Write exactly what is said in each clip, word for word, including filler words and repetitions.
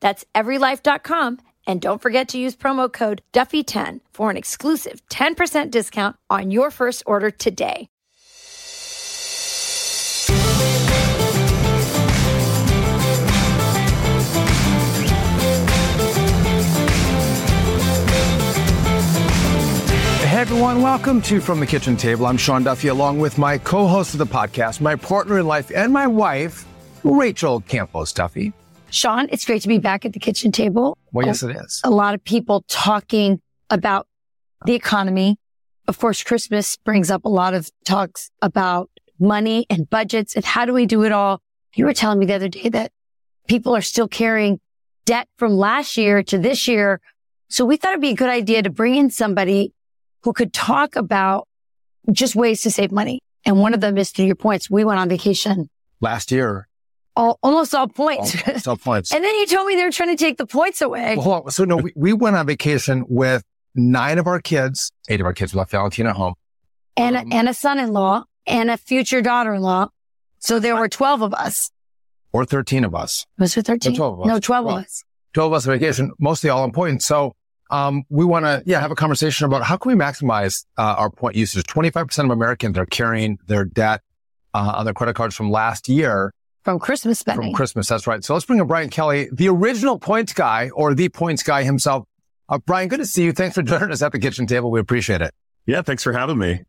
That's every life dot com. And don't forget to use promo code Duffy ten for an exclusive ten percent discount on your first order today. Hey everyone, welcome to From the Kitchen Table. I'm Sean Duffy, along with my co-host of the podcast, my partner in life, and my wife, Rachel Campos Duffy. Sean, it's great to be back at the kitchen table. Well, yes, it is. A lot of people talking about the economy. Of course, Christmas brings up a lot of talks about money and budgets and how do we do it all. You were telling me the other day that people are still carrying debt from last year to this year. So we thought it'd be a good idea to bring in somebody who could talk about just ways to save money. And one of them is, to your points, we went on vacation. Last year. All, almost all points. Almost all points. And then you told me they were trying to take the points away. Well, hold on. So no, we, we went on vacation with nine of our kids, eight of our kids, left Valentina at home. And, um, a, and a son-in-law and a future daughter-in-law. So there were twelve of us. Or thirteen of us. Was it thirteen? No, twelve of us. No, twelve, twelve of us. twelve of us on vacation, mostly all on points. So Um, we want to, yeah, have a conversation about how can we maximize uh, our point usage. twenty-five percent of Americans are carrying their debt uh, on their credit cards from last year. From Christmas spending. From Christmas, that's right. So let's bring in Brian Kelly, the original points guy, or the points guy himself. Uh, Brian, good to see you. Thanks for joining us at the kitchen table. We appreciate it. Yeah, thanks for having me.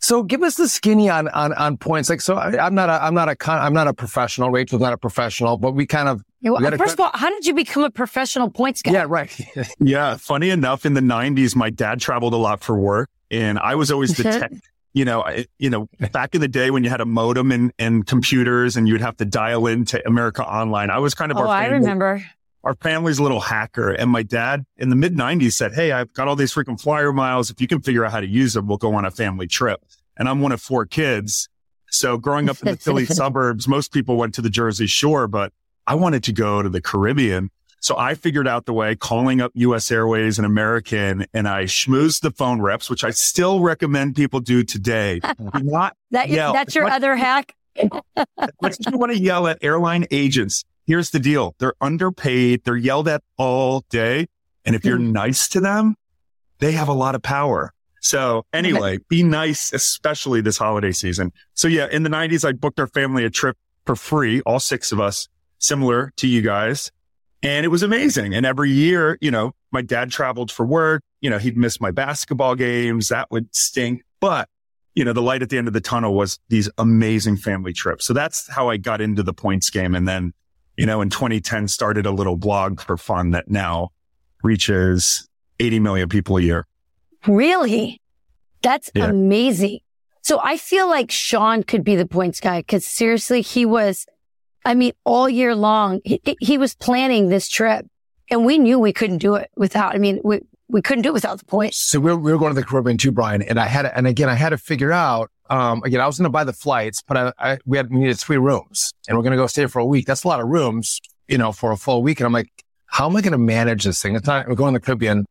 So give us the skinny on on, on points. Like, so I, I'm not a I'm not a con, I'm not a professional. Rachel's not a professional, but we kind of. Yeah, well, we first of all, how did you become a professional points guy? Yeah, right. Yeah, funny enough, in the nineties, my dad traveled a lot for work, and I was always the tech. You know, I, you know, back in the day when you had a modem and, and computers, and you'd have to dial into America Online. I was kind of. Oh, our family, I remember. Our family's little hacker, and my dad in the mid nineties said, "Hey, I've got all these freaking flyer miles. If you can figure out how to use them, we'll go on a family trip." And I'm one of four kids. So growing up in the Philly suburbs, most people went to the Jersey Shore, but I wanted to go to the Caribbean. So I figured out the way, calling up U S Airways and American, and I schmoozed the phone reps, which I still recommend people do today. Do not that yell. That's your much, other hack? Unless you want to yell at airline agents. Here's the deal. They're underpaid. They're yelled at all day. And if you're nice to them, they have a lot of power. So anyway, be nice, especially this holiday season. So yeah, in the nineties, I booked our family a trip for free, all six of us, similar to you guys. And it was amazing. And every year, you know, my dad traveled for work. You know, he'd miss my basketball games. That would stink. But, you know, the light at the end of the tunnel was these amazing family trips. So that's how I got into the points game. And then, you know, in twenty ten, started a little blog for fun that now reaches eighty million people a year. Really? That's yeah. amazing. So I feel like Sean could be the points guy, because seriously, he was, I mean, all year long, he, he was planning this trip, and we knew we couldn't do it without, I mean, we, we couldn't do it without the points. So we were, we were going to the Caribbean too, Brian. And I had, to, and again, I had to figure out, um, again, I was going to buy the flights, but I, I we had, we needed three rooms, and we're going to go stay for a week. That's a lot of rooms, you know, for a full week. And I'm like, how am I going to manage this thing? It's not, we're going to the Caribbean.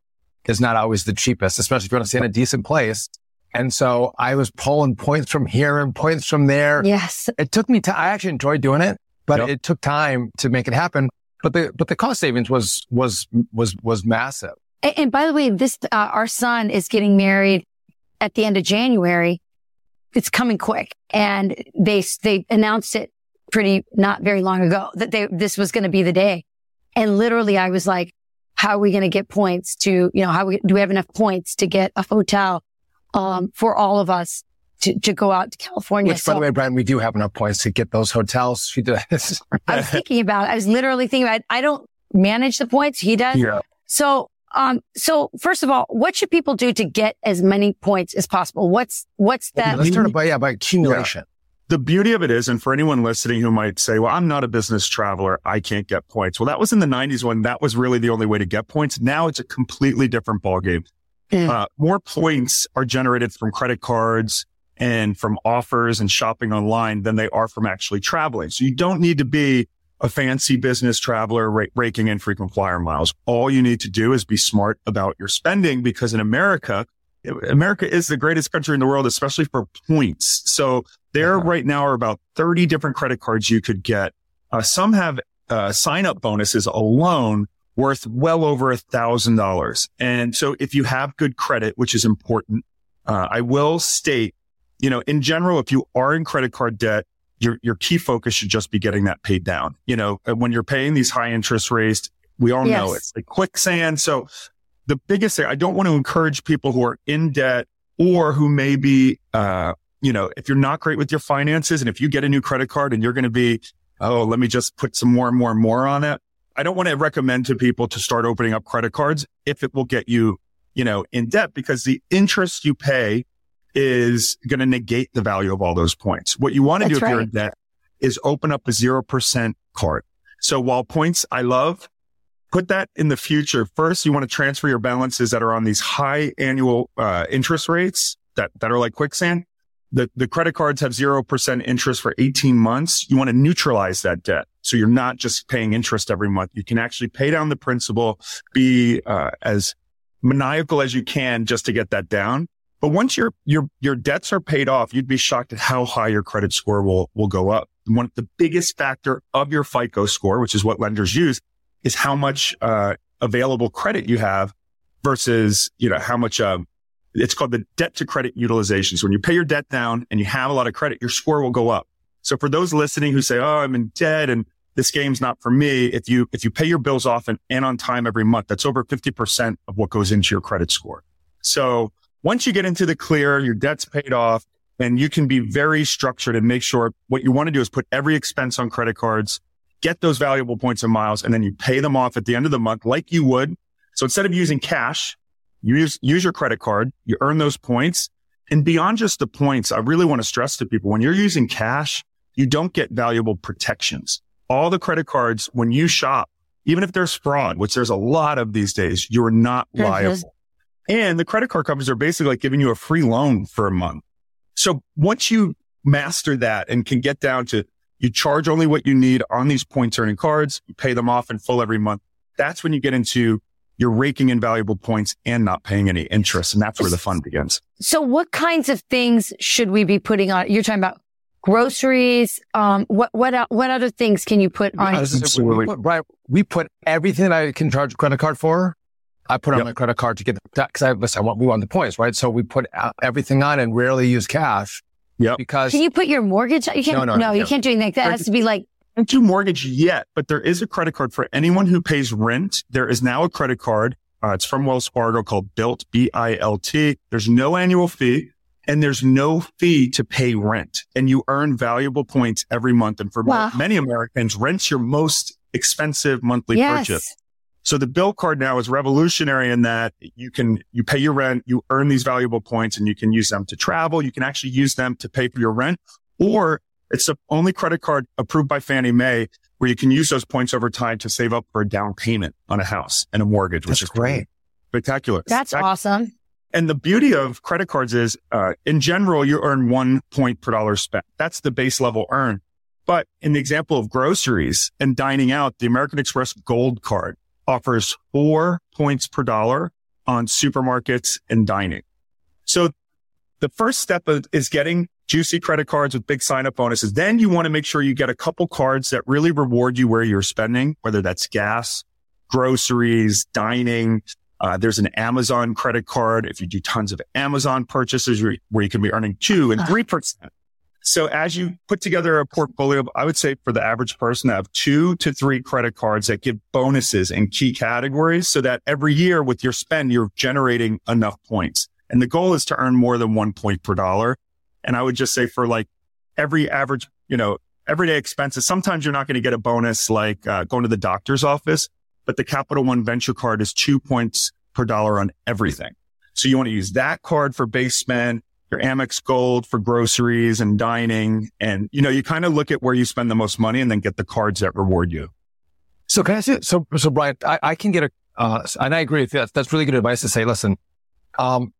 Is not always the cheapest, especially if you want to stay in a decent place. And so I was pulling points from here and points from there. Yes. It took me to, I actually enjoyed doing it, but yep. it took time to make it happen. But the, but the cost savings was, was, was, was massive. And, and by the way, this, uh, our son is getting married at the end of January. It's coming quick. And they, they announced it pretty, not very long ago, that they, this was going to be the day. And literally I was like, how are we going to get points to, you know, how we, do we have enough points to get a hotel, um, for all of us to, to go out to California. Which, so, by the way, Brian, we do have enough points to get those hotels. She does. I was thinking about it. I was literally thinking about it. I don't manage the points. He does. Yeah. So, um, so first of all, what should people do to get as many points as possible? What's, what's that? Yeah, let's start by, yeah, by accumulation. Yeah. The beauty of it is, and for anyone listening who might say, well, I'm not a business traveler, I can't get points. Well, that was in the nineties when that was really the only way to get points. Now it's a completely different ballgame. Mm. Uh, more points are generated from credit cards and from offers and shopping online than they are from actually traveling. So you don't need to be a fancy business traveler r- raking in frequent flyer miles. All you need to do is be smart about your spending, because in America, America is the greatest country in the world, especially for points. So there right now are about thirty different credit cards you could get. Uh, some have uh, sign-up bonuses alone worth well over one thousand dollars. And so if you have good credit, which is important, uh, I will state, you know, in general, if you are in credit card debt, your your key focus should just be getting that paid down. You know, when you're paying these high interest rates, we all yes. know it's like quicksand. So the biggest thing, I don't want to encourage people who are in debt or who may be, uh, you know, if you're not great with your finances and if you get a new credit card and you're going to be, oh, let me just put some more and more and more on it. I don't want to recommend to people to start opening up credit cards if it will get you, you know, in debt, because the interest you pay is going to negate the value of all those points. What you want to That's do if right. you're in debt is open up a zero percent card. So while points I love, put that in the future. First, you want to transfer your balances that are on these high annual uh, interest rates that, that are like quicksand. The, the credit cards have zero percent interest for eighteen months. You want to neutralize that debt. So you're not just paying interest every month. You can actually pay down the principal, be uh, as maniacal as you can just to get that down. But once your your your debts are paid off, you'd be shocked at how high your credit score will will go up. One of the biggest factor of your FICO score, which is what lenders use, is how much uh available credit you have versus, you know, how much um it's called the debt to credit utilization. So when you pay your debt down and you have a lot of credit, your score will go up. So for those listening who say, oh, I'm in debt and this game's not for me, if you if you pay your bills off and, and on time every month, that's over fifty percent of what goes into your credit score. So once you get into the clear, your debt's paid off, and you can be very structured and make sure what you want to do is put every expense on credit cards, get those valuable points and miles, and then you pay them off at the end of the month like you would. So instead of using cash, you use, use your credit card, you earn those points. And beyond just the points, I really want to stress to people, when you're using cash, you don't get valuable protections. All the credit cards, when you shop, even if there's fraud, which there's a lot of these days, you're not liable. And the credit card companies are basically like giving you a free loan for a month. So once you master that and can get down to, you charge only what you need on these points earning cards, you pay them off in full every month, that's when you get into you're raking in valuable points and not paying any interest. And that's where the fun begins. So what kinds of things should we be putting on? You're talking about groceries. Um, what, what, what other things can you put on? Absolutely. We put, Brian, we put everything that I can charge a credit card for. I put on yep. my credit card to get that because I, listen, I want, we want the points, right? So we put everything on and rarely use cash. Yeah. Because can you put your mortgage? You can't, no, no, no, you no. can't do anything like that. It has to be like, I don't do mortgage yet, but there is a credit card for anyone who pays rent. There is now a credit card. Uh, it's from Wells Fargo called Built, B I L T. There's no annual fee and there's no fee to pay rent. And you earn valuable points every month. And for wow. many Americans, rent's your most expensive monthly yes. purchase. So the Built card now is revolutionary in that you can, you pay your rent, you earn these valuable points and you can use them to travel. You can actually use them to pay for your rent, or it's the only credit card approved by Fannie Mae where you can use those points over time to save up for a down payment on a house and a mortgage, which That's is great. Spectacular. That's Spect- awesome. And the beauty of credit cards is, uh, in general, you earn one point per dollar spent. That's the base level earn. But in the example of groceries and dining out, the American Express Gold Card offers four points per dollar on supermarkets and dining. So the first step is getting juicy credit cards with big sign-up bonuses. Then you want to make sure you get a couple cards that really reward you where you're spending, whether that's gas, groceries, dining. Uh, there's an Amazon credit card. If you do tons of Amazon purchases where you can be earning two and three percent. So as you put together a portfolio, I would say for the average person to have two to three credit cards that give bonuses in key categories so that every year with your spend, you're generating enough points. And the goal is to earn more than one point per dollar. And I would just say for like every average, you know, everyday expenses, sometimes you're not going to get a bonus like uh, going to the doctor's office, but the Capital One Venture card is two points per dollar on everything. So you want to use that card for base spend, your Amex Gold for groceries and dining. And, you know, you kind of look at where you spend the most money and then get the cards that reward you. So can I say, so, so Brian, I, I can get a, uh, and I agree with you. That's, that's really good advice to say, listen, um,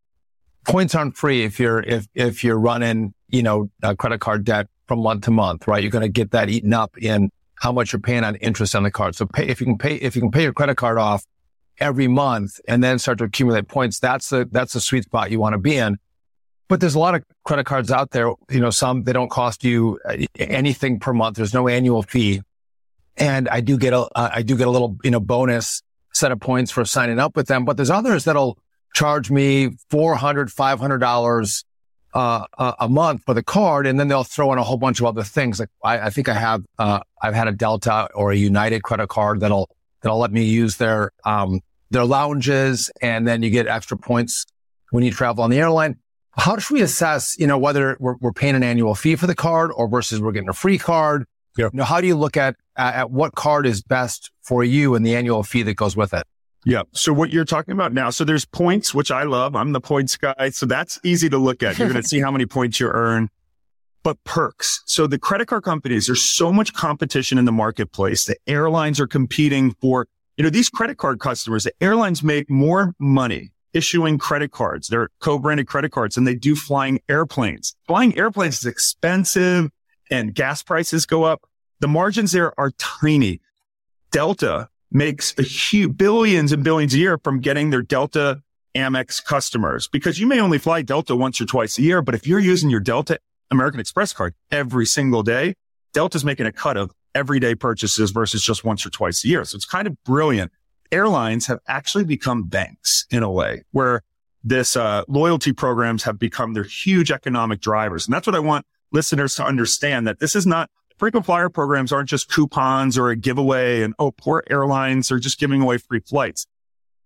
points aren't free if you're, if, if you're running, you know, uh, credit card debt from month to month, right? You're going to get that eaten up in how much you're paying on interest on the card. So pay, if you can pay, if you can pay your credit card off every month and then start to accumulate points, that's the, that's the sweet spot you want to be in. But there's a lot of credit cards out there, you know, some, they don't cost you anything per month. There's no annual fee. And I do get a, uh, I do get a little, you know, bonus set of points for signing up with them. But there's others that'll charge me four hundred dollars, five hundred dollars uh, a, a month for the card. And then they'll throw in a whole bunch of other things. Like I, I think I have, uh, I've had a Delta or a United credit card that'll, that'll let me use their, um, their lounges. And then you get extra points when you travel on the airline. How should we assess, you know, whether we're, we're paying an annual fee for the card or versus we're getting a free card? Yeah. You know, how do you look at at what card is best for you and the annual fee that goes with it? Yeah. So what you're talking about now, so there's points, which I love. I'm the points guy. So that's easy to look at. You're going to see how many points you earn, but perks. So the credit card companies, there's so much competition in the marketplace. The airlines are competing for, you know, these credit card customers, the airlines make more money issuing credit cards. They're co-branded credit cards and they do flying airplanes. Flying airplanes is expensive and gas prices go up. The margins there are tiny. Delta makes a huge billions and billions a year from getting their Delta Amex customers, because you may only fly Delta once or twice a year, but if you're using your Delta American Express card every single day, Delta's making a cut of everyday purchases versus just once or twice a year. So it's kind of brilliant. Airlines have actually become banks in a way where this uh, loyalty programs have become their huge economic drivers. And that's what I want listeners to understand, that this is not, frequent flyer programs aren't just coupons or a giveaway and, oh, poor airlines are just giving away free flights.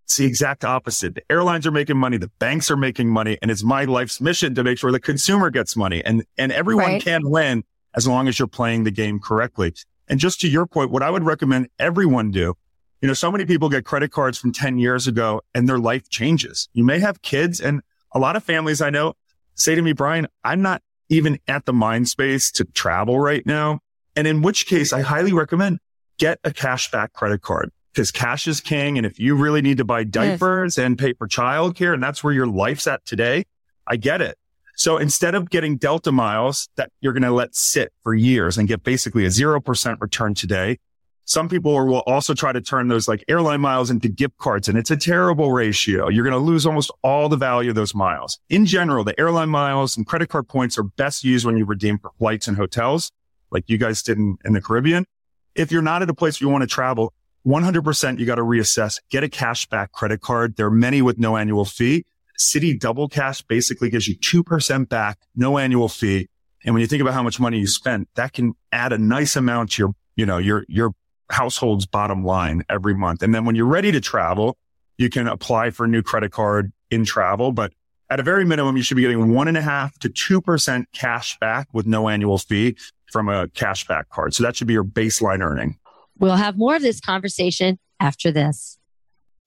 It's the exact opposite. The airlines are making money. The banks are making money. And it's my life's mission to make sure the consumer gets money. And, and everyone right. can win as long as you're playing the game correctly. And just to your point, what I would recommend everyone do, you know, so many people get credit cards from ten years ago and their life changes. You may have kids, and a lot of families I know say to me, Brian, I'm not even at the mind space to travel right now. And in which case I highly recommend get a cashback credit card, because cash is king. And if you really need to buy diapers yes. and pay for childcare, and that's where your life's at today, I get it. So instead of getting Delta miles that you're going to let sit for years and get basically a zero percent return today, some people will also try to turn those like airline miles into gift cards, and it's a terrible ratio. You're going to lose almost all the value of those miles. In general, the airline miles and credit card points are best used when you redeem for flights and hotels, like you guys did in, in the Caribbean. If you're not at a place where you want to travel, one hundred percent you got to reassess. Get a cashback credit card. There are many with no annual fee. Citi Double Cash basically gives you two percent back, no annual fee. And when you think about how much money you spend, that can add a nice amount to your, you know, your, your household's bottom line every month. And then when you're ready to travel, you can apply for a new credit card in travel. But at a very minimum, you should be getting one and a half to two percent cash back with no annual fee from a cash back card. So that should be your baseline earning. We'll have more of this conversation after this.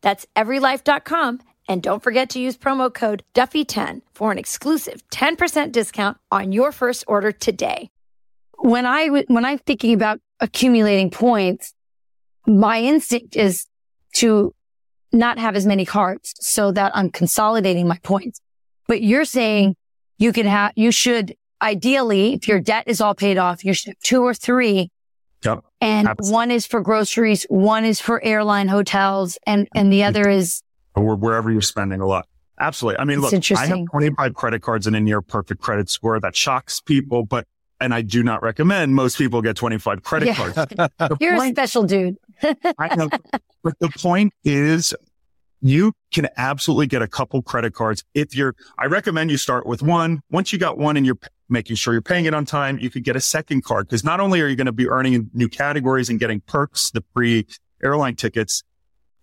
That's every life dot com. And don't forget to use promo code Duffy ten for an exclusive ten percent discount on your first order today. when I w- when I'm thinking about accumulating points, my instinct is to not have as many cards so that I'm consolidating my points. But you're saying you can have, you should ideally, if your debt is all paid off, you should have two or three. Yep. And absolutely. One is for groceries, one is for airline hotels, and, and the other is or wherever you're spending a lot. Absolutely. I mean, look, I have twenty-five credit cards and a near perfect credit score. That shocks people, but, and I do not recommend most people get twenty-five credit yeah. cards. You're point, a special dude. I know. But the point is, you can absolutely get a couple credit cards. If you're, I recommend you start with one. Once you got one and you're making sure you're paying it on time, you could get a second card, because not only are you going to be earning in new categories and getting perks, the free airline tickets,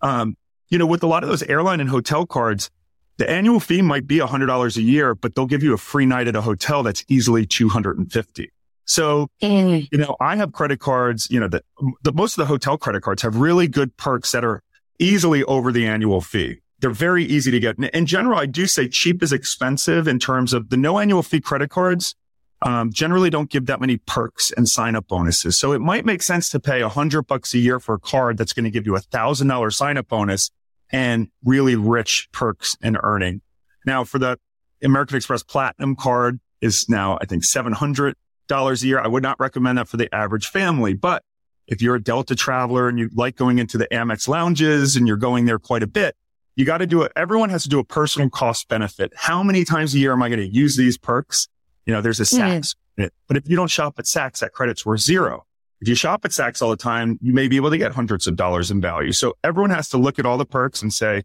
um, you know, with a lot of those airline and hotel cards, the annual fee might be one hundred dollars a year, but they'll give you a free night at a hotel that's easily two hundred fifty dollars. So, mm. you know, I have credit cards, you know, the, the most of the hotel credit cards have really good perks that are easily over the annual fee. They're very easy to get. In general, I do say cheap is expensive in terms of the no annual fee credit cards um, generally don't give that many perks and sign up bonuses. So it might make sense to pay a hundred bucks a year for a card that's going to give you a thousand dollar sign up bonus and really rich perks and earning. Now, for the American Express Platinum card is now, I think, seven hundred dollars a year. I would not recommend that for the average family, but if you're a Delta traveler and you like going into the Amex lounges and you're going there quite a bit, you got to do it. Everyone has to do a personal cost benefit. How many times a year am I going to use these perks? You know, there's a Saks. Mm. But if you don't shop at Saks, that credit's worth zero. If you shop at Saks all the time, you may be able to get hundreds of dollars in value. So everyone has to look at all the perks and say,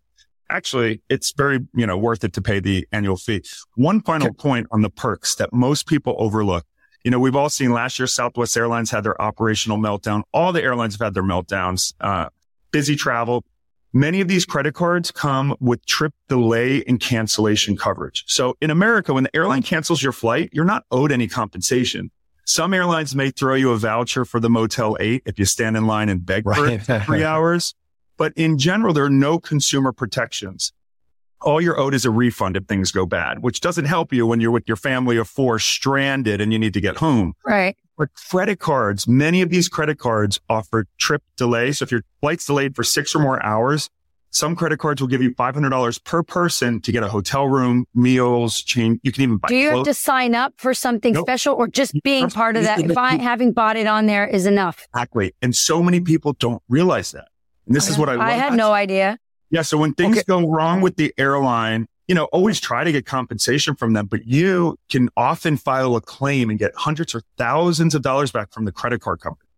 actually, it's very, you know, worth it to pay the annual fee. One final okay. point on the perks that most people overlook. You know, we've all seen last year, Southwest Airlines had their operational meltdown. All the airlines have had their meltdowns, uh, busy travel. Many of these credit cards come with trip delay and cancellation coverage. So in America, when the airline cancels your flight, you're not owed any compensation. Some airlines may throw you a voucher for the Motel eight if you stand in line and beg for it for three hours. But in general, there are no consumer protections. All you're owed is a refund if things go bad, which doesn't help you when you're with your family of four stranded and you need to get home. Right. But credit cards, many of these credit cards offer trip delay. So if your flight's delayed for six or more hours, some credit cards will give you five hundred dollars per person to get a hotel room, meals, change. You can even buy Do you clothes. Have to sign up for something nope. special, or just being That's part of that? If I, having bought it on there is enough. Exactly. And so many people don't realize that. And this I is what I love. I had no idea. Yeah. So when things okay. go wrong with the airline, you know, always try to get compensation from them, but you can often file a claim and get hundreds or thousands of dollars back from the credit card company.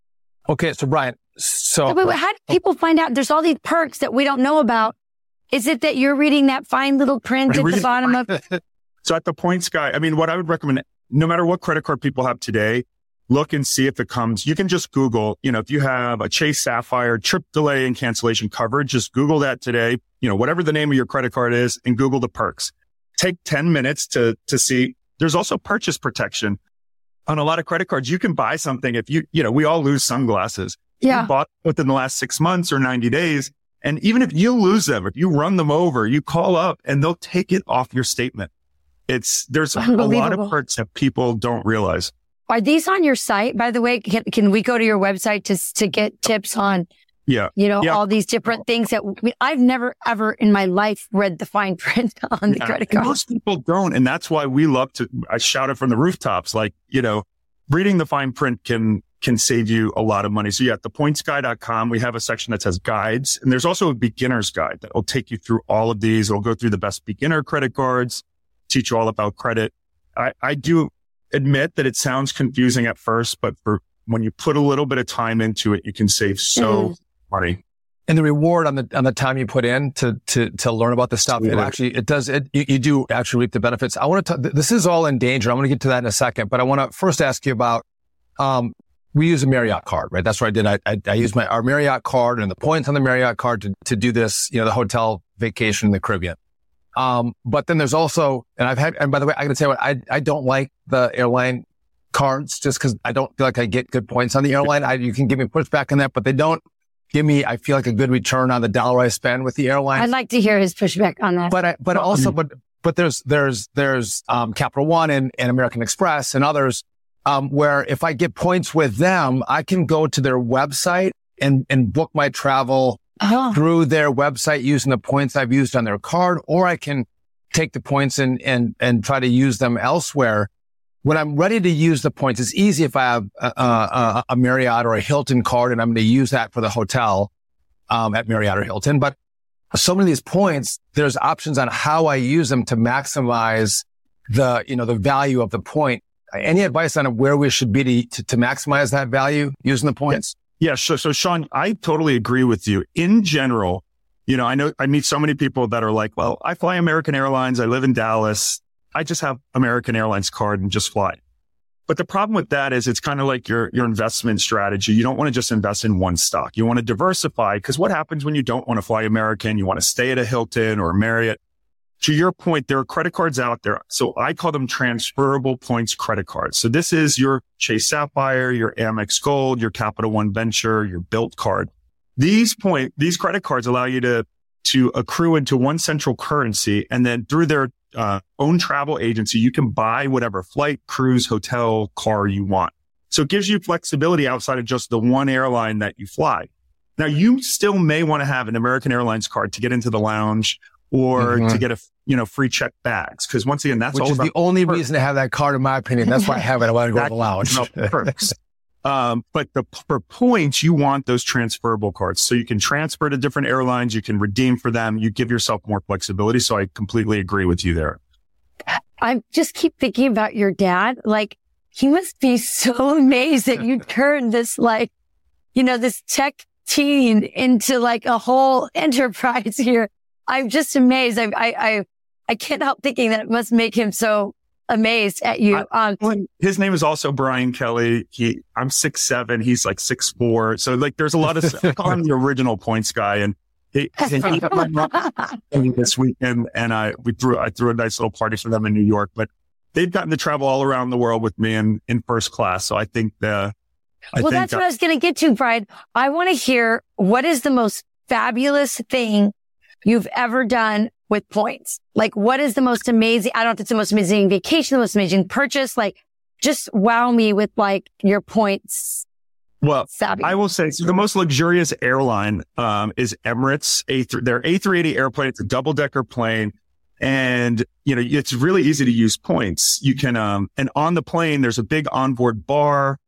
Okay. So Brian, so wait, wait, wait, how do people find out? There's all these perks that we don't know about. Is it that you're reading that fine little print at the bottom of? So at the Points Guy, I mean, what I would recommend, no matter what credit card people have today, look and see if it comes. You can just Google, you know, if you have a Chase Sapphire trip delay and cancellation coverage, just Google that today, you know, whatever the name of your credit card is, and Google the perks. Take ten minutes to, to see. There's also purchase protection on a lot of credit cards. You can buy something if you, you know, we all lose sunglasses. Yeah. You bought within the last six months or ninety days. And even if you lose them, if you run them over, you call up and they'll take it off your statement. It's, there's a lot of perks that people don't realize. Are these on your site, by the way? Can, can we go to your website to to get tips on, yeah, you know, yeah. all these different things that we, I've never, ever in my life read the fine print on the yeah. credit card. Most people don't. And that's why we love to, I shout it from the rooftops, like, you know, reading the fine print can can save you a lot of money. So yeah, at the points guy dot com, we have a section that says guides. And there's also a beginner's guide that will take you through all of these. It'll go through the best beginner credit cards, teach you all about credit. I, I do... admit that it sounds confusing at first, but for when you put a little bit of time into it, you can save so mm. money. And the reward on the on the time you put in to to to learn about this stuff, Sweet. It actually it does it. You, you do actually reap the benefits. I want to. T- this is all in danger. I'm going to get to that in a second, but I want to first ask you about. Um, we use a Marriott card, right? That's what I did. I I, I used my our Marriott card and the points on the Marriott card to to do this. You know, the hotel vacation in the Caribbean. Um, but then there's also, and I've had, and by the way, I gotta tell you what, I, I don't like the airline cards just cause I don't feel like I get good points on the airline. I, you can give me pushback on that, but they don't give me, I feel like a good return on the dollar I spend with the airline. I'd like to hear his pushback on that. But I, but also, but, but there's, there's, there's, um, Capital One and, and American Express and others um, where if I get points with them, I can go to their website and, and book my travel oh. through their website using the points I've used on their card, or I can take the points and, and, and try to use them elsewhere. When I'm ready to use the points, it's easy if I have a, a, a Marriott or a Hilton card, and I'm going to use that for the hotel um, at Marriott or Hilton. But so many of these points, there's options on how I use them to maximize the, you know, the value of the point. Any advice on where we should be to, to, to maximize that value using the points? Yeah. yeah so, so Sean, I totally agree with you. In general, you know, I know I meet so many people that are like, well, I fly American Airlines. I live in Dallas. I just have American Airlines card and just fly. But the problem with that is it's kind of like your, your investment strategy. You don't want to just invest in one stock. You want to diversify, because what happens when you don't want to fly American? You want to stay at a Hilton or a Marriott. To your point, there are credit cards out there. So I call them transferable points credit cards. So this is your Chase Sapphire, your Amex Gold, your Capital One Venture, your Built card. These point, these credit cards allow you to, to accrue into one central currency, and then through their Uh, own travel agency, you can buy whatever flight, cruise, hotel, car you want. So it gives you flexibility outside of just the one airline that you fly. Now, you still may want to have an American Airlines card to get into the lounge or mm-hmm. to get a, you know, free check bags. Because once again, that's Which all is about the only perks. Reason to have that card, in my opinion. That's why I have it. I want to go to the lounge. No, perks. Um, but the, for points, you want those transferable cards. So you can transfer to different airlines. You can redeem for them. You give yourself more flexibility. So I completely agree with you there. I just keep thinking about your dad. Like, he must be so amazed that you turned this, like, you know, this tech teen into like a whole enterprise here. I'm just amazed. I, I, I, I can't help thinking that it must make him so amazed at you. I, um, his name is also Brian Kelly. He, I'm six seven. He's like six four. So like, there's a lot of. I call him the original points guy. And he, he got my mom this weekend, and I we threw I threw a nice little party for them in New York. But they've gotten to travel all around the world with me in, in first class. So I think the. I well, think that's what I, I was going to get to, Brian. I want to hear, what is the most fabulous thing you've ever done with points? Like, what is the most amazing? I don't know if it's the most amazing vacation, the most amazing purchase. Like, just wow me with like your points. Well, savvy. I will say, so the most luxurious airline um, is Emirates. A three, their A three eighty airplane. It's a double decker plane, and you know it's really easy to use points. You can um, and on the plane there's a big onboard bar.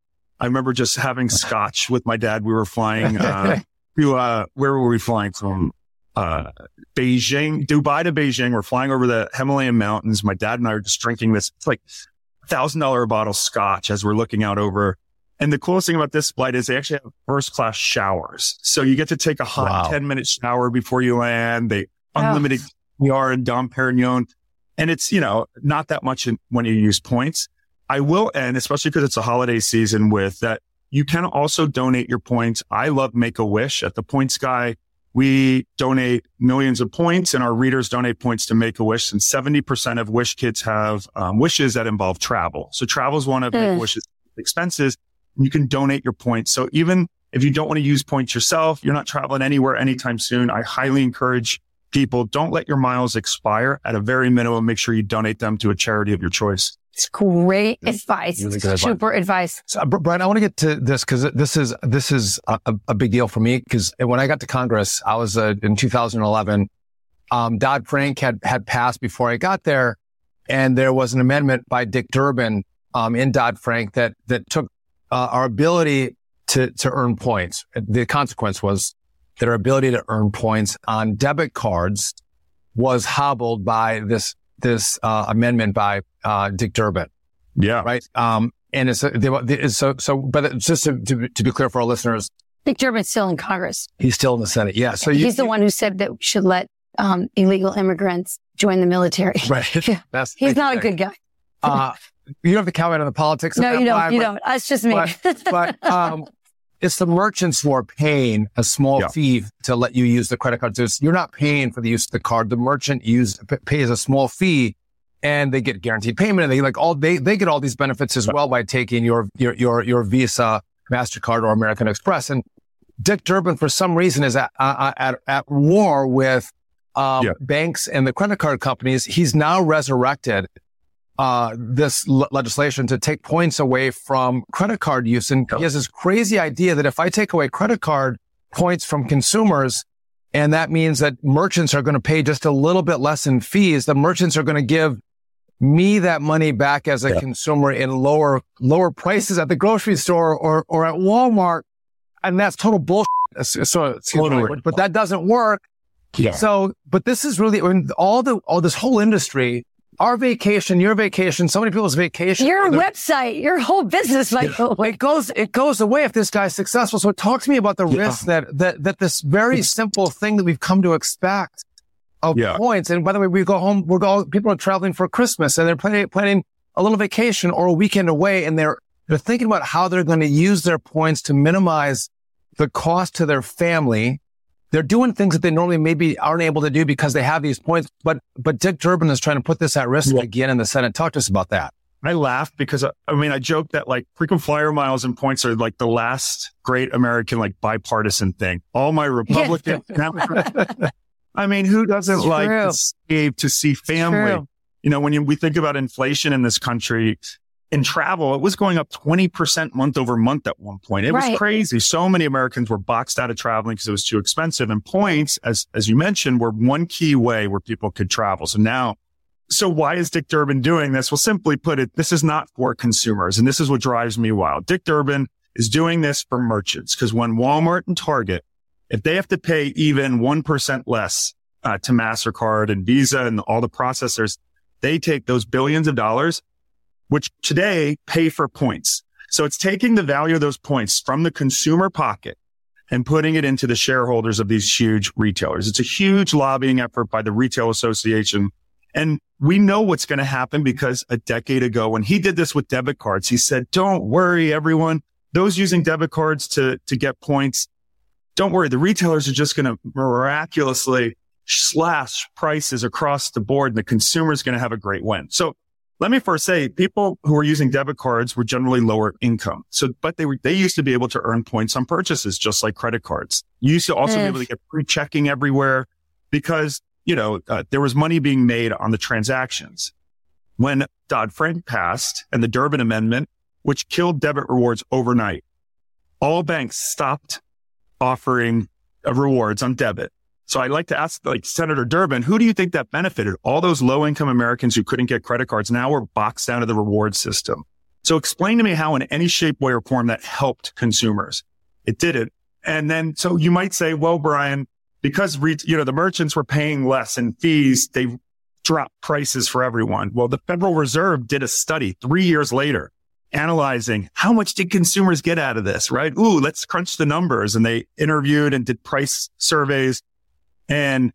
I remember just having scotch with my dad. We were flying uh, to uh, where were we flying from? Uh, Beijing, Dubai to Beijing. We're flying over the Himalayan mountains. My dad and I are just drinking this. It's like a thousand dollar a bottle scotch as we're looking out over. And the coolest thing about this flight is they actually have first class showers. So you get to take a hot wow. ten minute shower before you land. They wow. unlimited P R and Dom Perignon. And it's, you know, not that much in, when you use points. I will end, especially because it's a holiday season, with that. You can also donate your points. I love Make-A-Wish at the Points Guy. We donate millions of points, and our readers donate points to Make-A-Wish. And seventy percent of Wish kids have um, wishes that involve travel. So travel is one of mm. Make-A-Wish's expenses. You can donate your points. So even if you don't want to use points yourself, you're not traveling anywhere anytime soon, I highly encourage people, don't let your miles expire. At a very minimum, make sure you donate them to a charity of your choice. It's great yeah. advice. Really good Super advice. advice. So, uh, Brian, I want to get to this because this is this is a, a big deal for me. Because when I got to Congress, I was uh, in two thousand eleven. Um, Dodd-Frank had had passed before I got there, and there was an amendment by Dick Durbin um, in Dodd-Frank that that took uh, our ability to to earn points. The consequence was that our ability to earn points on debit cards was hobbled by this. this uh, amendment by uh, Dick Durbin. Yeah. Right. Um, and it's, it's so, so, but it's just to, to, to be clear for our listeners, Dick Durbin's still in Congress. He's still in the Senate. Yeah. So you, he's the you, one who said that we should let um, illegal immigrants join the military. Right. Yeah. That's he's not thing. a good guy. uh, you don't have to comment on the politics. No, of you don't. Line, you but, don't. That's just me. But, but um, it's the merchants who are paying a small yeah. fee to let you use the credit card. So you're not paying for the use of the card. The merchant use, p- pays a small fee, and they get guaranteed payment. And they like all they they get all these benefits as well by taking your your your, your Visa, MasterCard, or American Express. And Dick Durbin, for some reason, is at at, at war with um, yeah. banks and the credit card companies. He's now resurrected uh, this l- legislation to take points away from credit card use. And he has this crazy idea that if I take away credit card points from consumers, and that means that merchants are going to pay just a little bit less in fees, the merchants are going to give me that money back as a yeah. consumer in lower lower prices at the grocery store or or at Walmart. And that's total bullshit. So, excuse totally. me, but that doesn't work. Yeah. So, but this is really, I mean, all the, all this whole industry, our vacation, your vacation, so many people's vacation. Your website, your whole business, Michael. Yeah. It goes, it goes away if this guy's successful. So talk to me about the yeah. risk that, that, that this very simple thing that we've come to expect of yeah. points. And by the way, we go home, we're all, people are traveling for Christmas and they're planning, planning a little vacation or a weekend away. And they're, they're thinking about how they're going to use their points to minimize the cost to their family. They're doing things that they normally maybe aren't able to do because they have these points. But but Dick Durbin is trying to put this at risk yeah. again in the Senate. Talk to us about that. I laugh because, I, I mean, I joke that like frequent flyer miles and points are like the last great American like bipartisan thing. All my Republican. Yeah. I mean, who doesn't it's like to see, to see family? You know, when you, we think about inflation in this country, in travel, it was going up twenty percent month over month at one point. It right. was crazy. So many Americans were boxed out of traveling because it was too expensive. And points, as as you mentioned, were one key way where people could travel. So now, so why is Dick Durbin doing this? Well, simply put, it, this is not for consumers. And this is what drives me wild. Dick Durbin is doing this for merchants because when Walmart and Target, if they have to pay even one percent less uh, to MasterCard and Visa and all the processors, they take those billions of dollars which today pay for points. So it's taking the value of those points from the consumer pocket and putting it into the shareholders of these huge retailers. It's a huge lobbying effort by the Retail Association. And we know what's going to happen because a decade ago, when he did this with debit cards, he said, don't worry, everyone. Those using debit cards to, to get points, don't worry. The retailers are just going to miraculously slash prices across the board and the consumer is going to have a great win. So let me first say, people who were using debit cards were generally lower income. So, but they were, they used to be able to earn points on purchases, just like credit cards. You used to also mm. be able to get free checking everywhere because, you know, uh, there was money being made on the transactions. When Dodd-Frank passed and the Durbin Amendment, which killed debit rewards overnight, all banks stopped offering uh, rewards on debit. So I'd like to ask, like, Senator Durbin, who do you think that benefited? All those low-income Americans who couldn't get credit cards now were boxed down to the reward system. So explain to me how in any shape, way, or form that helped consumers. It didn't. And then, so you might say, well, Brian, because, re- you know, the merchants were paying less in fees, they dropped prices for everyone. Well, the Federal Reserve did a study three years later analyzing how much did consumers get out of this, right? Ooh, let's crunch the numbers. And they interviewed and did price surveys. And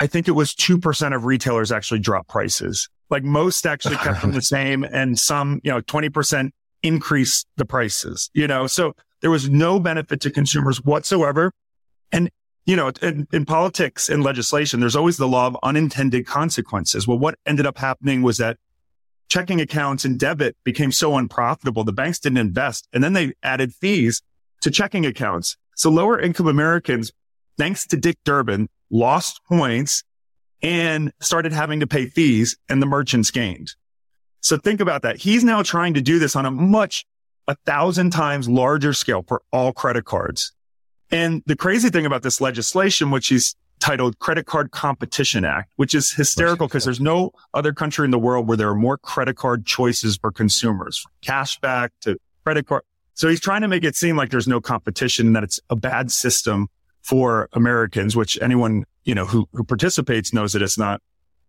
I think it was two percent of retailers actually dropped prices. Like most actually kept them the same and some, you know, twenty percent increased the prices, you know, so there was no benefit to consumers whatsoever. And, you know, in, in politics and legislation, there's always the law of unintended consequences. Well, what ended up happening was that checking accounts and debit became so unprofitable. The banks didn't invest and then they added fees to checking accounts. So lower income Americans, thanks to Dick Durbin, lost points and started having to pay fees and the merchants gained. So think about that. He's now trying to do this on a much, a thousand times larger scale for all credit cards. And the crazy thing about this legislation, which he's titled Credit Card Competition Act, which is hysterical because there's no other country in the world where there are more credit card choices for consumers, from cashback to credit card. So he's trying to make it seem like there's no competition and that it's a bad system for Americans, which anyone, you know, who, who participates knows that it's not.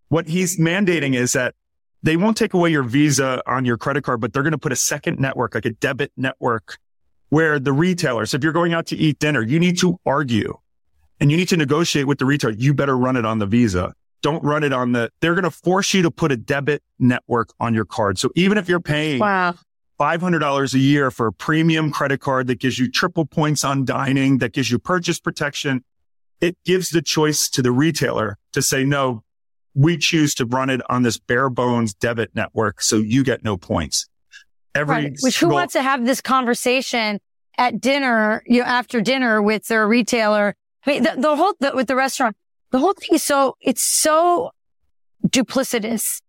What he's mandating is that they won't take away your Visa on your credit card, but they're going to put a second network, like a debit network, where the retailers, if you're going out to eat dinner, you need to argue and you need to negotiate with the retailer. You better run it on the Visa. Don't run it on the, they're going to force you to put a debit network on your card. So even if you're paying wow. five hundred dollars a year for a premium credit card that gives you triple points on dining, that gives you purchase protection, it gives the choice to the retailer to say, no, we choose to run it on this bare bones debit network. So you get no points. Every right. Which who wants to have this conversation at dinner, you know, after dinner with their retailer? I mean, the, the whole, the, with the restaurant, the whole thing is so, it's so duplicitous.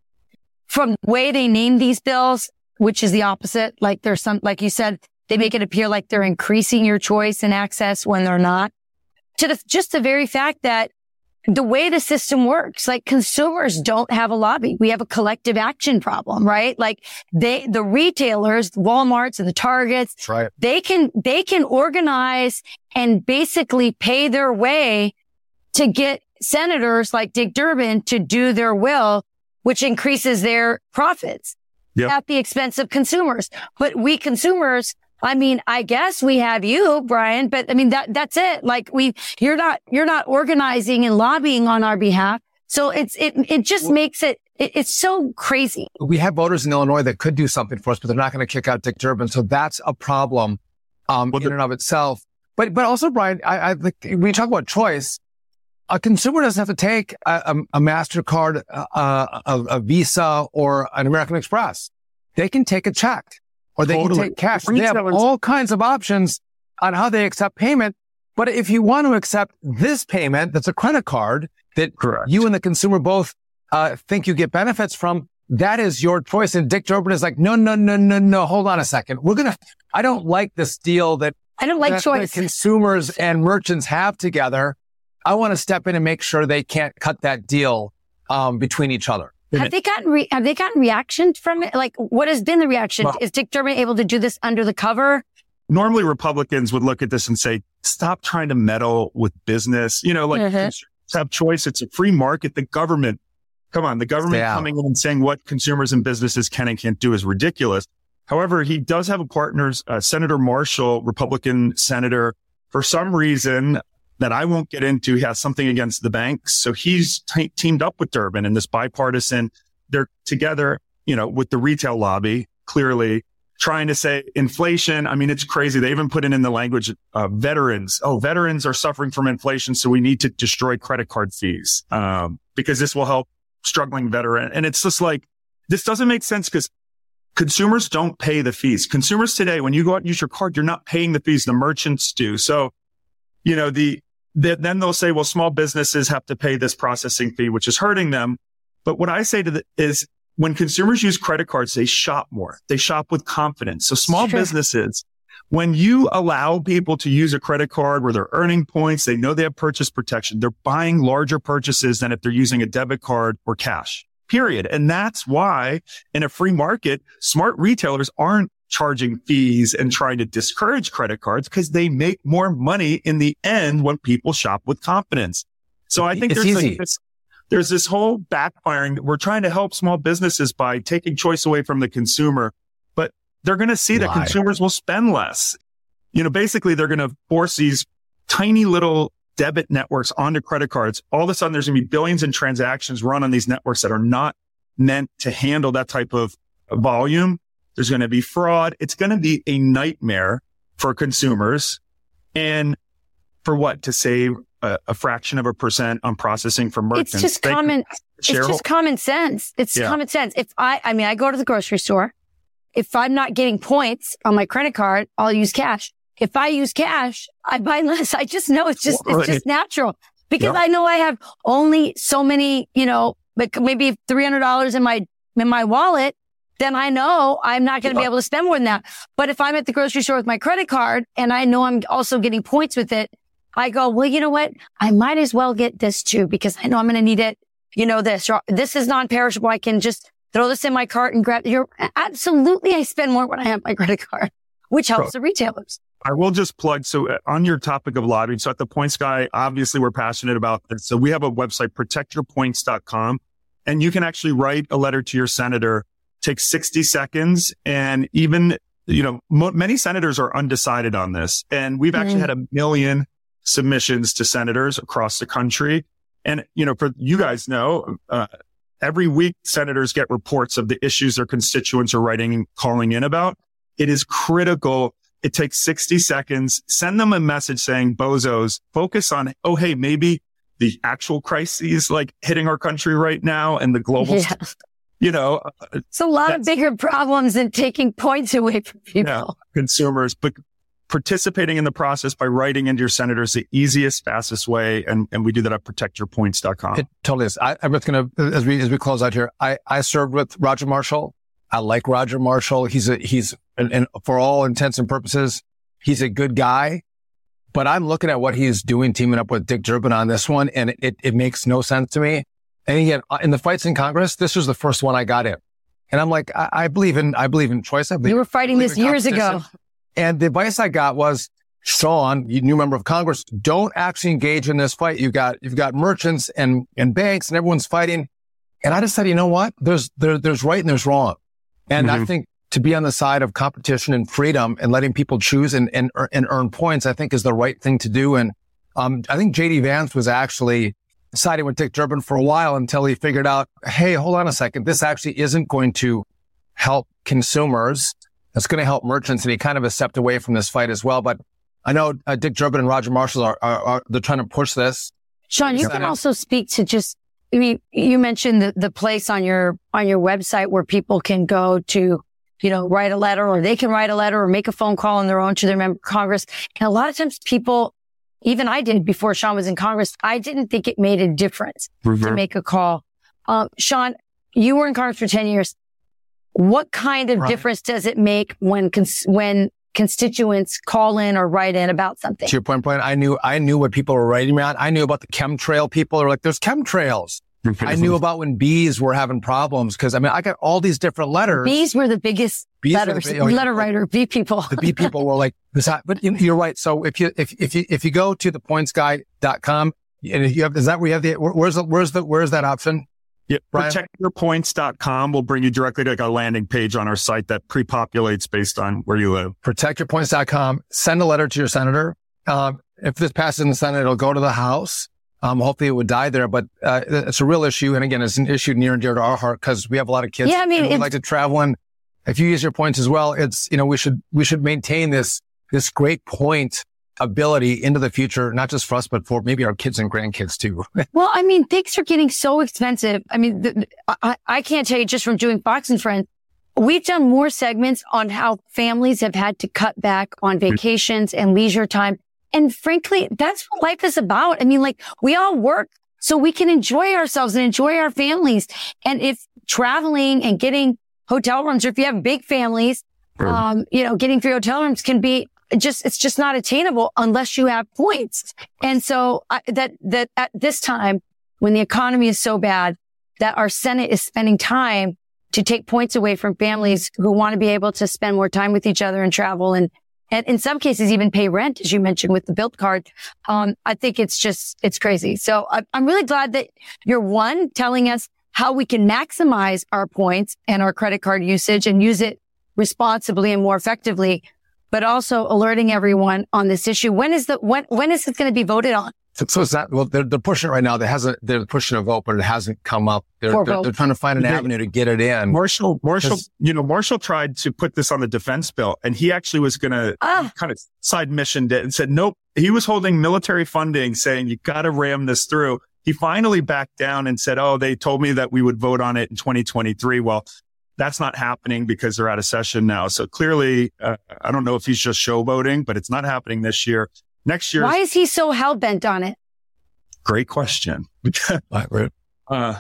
from the way they name these bills, which is the opposite. Like there's some, like you said, they make it appear like they're increasing your choice and access when they're not. To the, just the very fact that the way the system works, like consumers don't have a lobby. We have a collective action problem, right? Like they, the retailers, the Walmarts and the Targets, right. they can, they can organize and basically pay their way to get senators like Dick Durbin to do their will, which increases their profits yep. at the expense of consumers. But we consumers, I mean, I guess we have you, Brian, but I mean, that, that's it. Like we, you're not, you're not organizing and lobbying on our behalf. So it's, it, it just well, makes it, it, it's so crazy. We have voters in Illinois that could do something for us, but they're not going to kick out Dick Durbin. So that's a problem, um, well, in the- and of itself. But, but also, Brian, I, I, like, when you talk about choice, a consumer doesn't have to take a, a, a MasterCard, a, a, a Visa or an American Express. They can take a check. Or they totally. can take cash. They have all kinds of options on how they accept payment. But if you want to accept this payment, that's a credit card that Correct. you and the consumer both uh, think you get benefits from, that is your choice. And Dick Durbin is like, no, no, no, no, no. Hold on a second. We're going to, I don't like this deal that, I don't like that choice. The consumers and merchants have together. I want to step in and make sure they can't cut that deal um, between each other. Have they gotten re- have they gotten reaction from it? Like, what has been the reaction? Well, is Dick Durbin able to do this under the cover? Normally, Republicans would look at this and say, "Stop trying to meddle with business." You know, like mm-hmm. have choice. It's a free market. The government, come on, the government yeah. coming in and saying what consumers and businesses can and can't do is ridiculous. However, he does have a partner, uh, Senator Marshall, Republican senator. For some reason that I won't get into, he has something against the banks. So he's t- teamed up with Durbin in this bipartisan. They're together, you know, with the retail lobby, clearly trying to say inflation. I mean, it's crazy. They even put it in the language uh, veterans. Oh, veterans are suffering from inflation. So we need to destroy credit card fees um, because this will help struggling veteran. And it's just like, this doesn't make sense because consumers don't pay the fees. Consumers today, when you go out and use your card, you're not paying the fees. The merchants do. So, you know, the, then they'll say, well, small businesses have to pay this processing fee, which is hurting them. But what I say to the is when consumers use credit cards, they shop more. They shop with confidence. So small sure. businesses, when you allow people to use a credit card where they're earning points, they know they have purchase protection. They're buying larger purchases than if they're using a debit card or cash, period. And that's why in a free market, smart retailers aren't charging fees and trying to discourage credit cards because they make more money in the end when people shop with confidence. So I think there's, like this, there's this whole backfiring. We're trying to help small businesses by taking choice away from the consumer, but they're going to see Liar. that consumers will spend less. You know, basically they're going to force these tiny little debit networks onto credit cards. All of a sudden there's going to be billions in transactions run on these networks that are not meant to handle that type of volume. There's going to be fraud. It's going to be a nightmare for consumers. And for what? To save a, a fraction of a percent on processing for merchants. It's just they common. It's just common sense. It's yeah. common sense. If I, I mean, I go to the grocery store. If I'm not getting points on my credit card, I'll use cash. If I use cash, I buy less. I just know it's just, well, it's just it, natural because yeah. I know I have only so many, you know, like maybe three hundred dollars in my, in my wallet. Then I know I'm not going to be able to spend more than that. But if I'm at the grocery store with my credit card and I know I'm also getting points with it, I go, well, you know what? I might as well get this too, because I know I'm going to need it. You know, this, or this is non-perishable. I can just throw this in my cart and grab your, absolutely. I spend more when I have my credit card, which helps so, the retailers. I will just plug. So on your topic of lobbying, so at The Points Guy, obviously we're passionate about this. So we have a website, protect your points dot com, and you can actually write a letter to your senator. Take sixty seconds. And even, you know, mo- many senators are undecided on this. And we've mm-hmm. actually had a million submissions to senators across the country. And, you know, for you guys know, uh, every week senators get reports of the issues their constituents are writing and calling in about. It is critical. It takes sixty seconds. Send them a message saying, bozos, focus on, oh, hey, maybe the actual crises like hitting our country right now and the global yeah. st- You know, it's a lot of bigger problems than taking points away from people, yeah, consumers. But participating in the process by writing into your senator is the easiest, fastest way. And, and we do that at protect your points dot com. It totally is. I, I'm just going to, as we, as we close out here, I, I served with Roger Marshall. I like Roger Marshall. He's a, he's, and an, for all intents and purposes, he's a good guy, but I'm looking at what he's doing, teaming up with Dick Durbin on this one. And it, it makes no sense to me. And yet in the fights in Congress, this was the first one I got in. And I'm like, I, I believe in, I believe in choice. I believe, you were fighting this years ago. And the advice I got was, Sean, you new member of Congress, don't actually engage in this fight. You got, you've got merchants and, and banks and everyone's fighting. And I decided, you know what? There's, there, there's right and there's wrong. And mm-hmm. I think to be on the side of competition and freedom and letting people choose and, and, and earn points, I think is the right thing to do. And, um, I think J D. Vance was actually siding with Dick Durbin for a while until he figured out, hey, hold on a second. This actually isn't going to help consumers. It's going to help merchants, and he kind of has stepped away from this fight as well. But I know uh, Dick Durbin and Roger Marshall are, are, are they're trying to push this. Sean, you can also speak to just, I mean, you mentioned the, the place on your on your website where people can go to, you know, write a letter, or they can write a letter or make a phone call on their own to their member of Congress. And a lot of times people, even I did before Sean was in Congress, I didn't think it made a difference mm-hmm. to make a call. Um, Sean, you were in Congress for ten years. What kind of right. difference does it make when cons- when constituents call in or write in about something? To your point, Brian, I knew I knew what people were writing me on. I knew about the chemtrail people. They're like, there's chemtrails. I knew about when bees were having problems because, I mean, I got all these different letters. Bees were the biggest letters, the, oh, yeah, letter writer, bee people. The bee people were like, but you're right. So if you if if you if you go to the points guy dot com, and if you have, is that where you have the where's the where's the where's that option? Yeah, protect your points dot com will bring you directly to like a landing page on our site that pre-populates based on where you live. protect your points dot com. Send a letter to your senator. Um, if this passes in the Senate, it'll go to the House. Um, hopefully it would die there, but uh, it's a real issue. And again, it's an issue near and dear to our heart because we have a lot of kids yeah, I mean, who like to travel. And if you use your points as well, it's, you know, we should, we should maintain this, this great point ability into the future, not just for us, but for maybe our kids and grandkids too. Well, I mean, things are getting so expensive. I mean, the, I, I can't tell you just from doing Fox and Friends, we've done more segments on how families have had to cut back on vacations and leisure time. And frankly, that's what life is about. I mean, like, we all work so we can enjoy ourselves and enjoy our families. And if traveling and getting hotel rooms, or if you have big families, mm. um, you know, getting three hotel rooms can be just, it's just not attainable unless you have points. And so I, that, that at this time when the economy is so bad that our Senate is spending time to take points away from families who want to be able to spend more time with each other and travel and, and in some cases, even pay rent, as you mentioned, with the Built card. Um, I think it's just, it's crazy. So I, I'm really glad that you're, one, telling us how we can maximize our points and our credit card usage and use it responsibly and more effectively, but also alerting everyone on this issue. When is the, when, when is this going to be voted on? So, so it's not, well, they're, they're pushing it right now. There hasn't, they're pushing a vote, but it hasn't come up. They're, they're, they're trying to find an they, avenue to get it in. Marshall, Marshall, you know, Marshall tried to put this on the defense bill, and he actually was going to uh, kind of side missioned it and said, nope, he was holding military funding, saying, you got to ram this through. He finally backed down and said, oh, they told me that we would vote on it in twenty twenty-three. Well, that's not happening because they're out of session now. So clearly, uh, I don't know if he's just showboating, but it's not happening this year. Next year. Why is he so hell-bent on it? Great question. uh,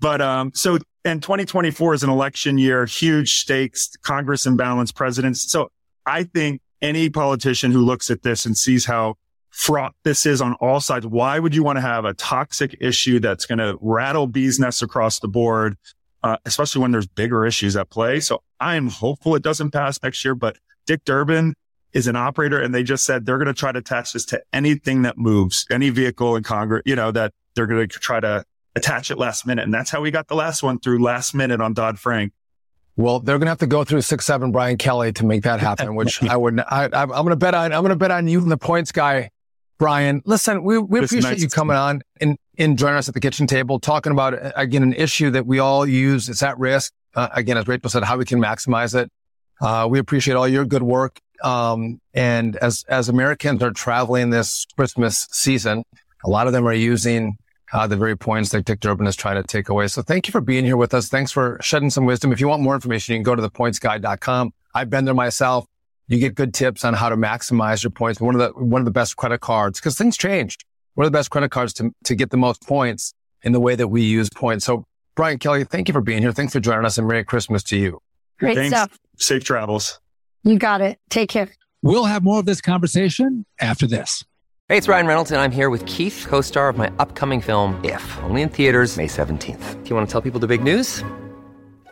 but um, so, and twenty twenty-four is an election year, huge stakes, Congress imbalance, presidents. So I think any politician who looks at this and sees how fraught this is on all sides, why would you want to have a toxic issue that's going to rattle bees' nests across the board, uh, especially when there's bigger issues at play? So I'm hopeful it doesn't pass next year, but Dick Durbin is an operator, and they just said they're going to try to attach this to anything that moves, any vehicle in Congress, you know, that they're going to try to attach it last minute. And that's how we got the last one through last minute on Dodd-Frank. Well, they're going to have to go through six, seven Brian Kelly to make that happen, which I wouldn't, I, I'm going to bet on, I'm going to bet on you and the points guy, Brian. Listen, we, we appreciate nice you coming on and, and joining us at the kitchen table, talking about, again, an issue that we all use. It's at risk. Uh, again, as Rachel said, how we can maximize it. Uh, we appreciate all your good work. Um, and as, as Americans are traveling this Christmas season, a lot of them are using, uh, the very points that Dick Durbin is trying to take away. So thank you for being here with us. Thanks for shedding some wisdom. If you want more information, you can go to the points guy dot com. I've been there myself. You get good tips on how to maximize your points. One of the one of the best credit cards, because things changed. One of the best credit cards to to get the most points in the way that we use points. So Brian Kelly, thank you for being here. Thanks for joining us, and Merry Christmas to you. Great Thanks. Stuff. Safe travels. You got it. Take care. We'll have more of this conversation after this. Hey, it's Ryan Reynolds, and I'm here with Keith, co-star of my upcoming film, If, only in theaters May seventeenth. Do you want to tell people the big news?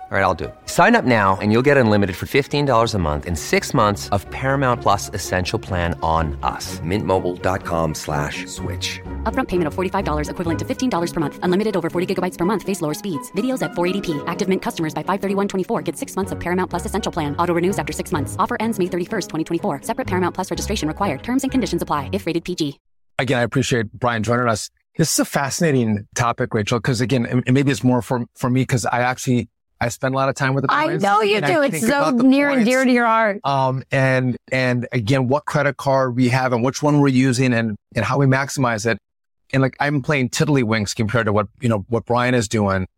All right, I'll do it. Sign up now and you'll get unlimited for fifteen dollars a month and six months of Paramount Plus Essential Plan on us. Mint Mobile dot com slash switch. Upfront payment of forty-five dollars equivalent to fifteen dollars per month. Unlimited over forty gigabytes per month. Face lower speeds. Videos at four eighty p. Active Mint customers by five thirty-one twenty-four get six months of Paramount Plus Essential Plan. Auto renews after six months. Offer ends May thirty-first, twenty twenty-four. Separate Paramount Plus registration required. Terms and conditions apply if rated P G. Again, I appreciate Brian joining us. This is a fascinating topic, Rachel, because again, and maybe it's more for, for me because I actually... I spend a lot of time with the clients. I know you do. It's so near and dear to your heart. Um, and, and again, what credit card we have and which one we're using and, and how we maximize it. And like, I'm playing tiddlywinks compared to what, you know, what Brian is doing.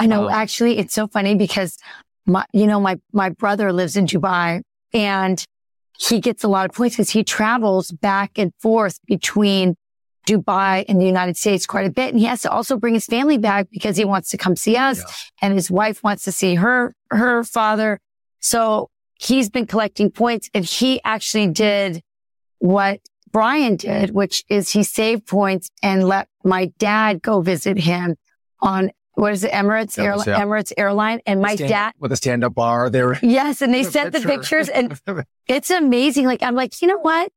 I know. Um, actually, it's so funny because my, you know, my, my brother lives in Dubai and he gets a lot of points because he travels back and forth between Dubai and the United States quite a bit. And he has to also bring his family back because he wants to come see us yeah. and his wife wants to see her, her father. So he's been collecting points and he actually did what Brian did, which is he saved points and let my dad go visit him on What is it? Emirates, yeah, Airli- yeah. Emirates Airline. And my stand, dad. With a stand up bar there. Yes. And they sent picture. the pictures and it's amazing. Like, I'm like, you know what?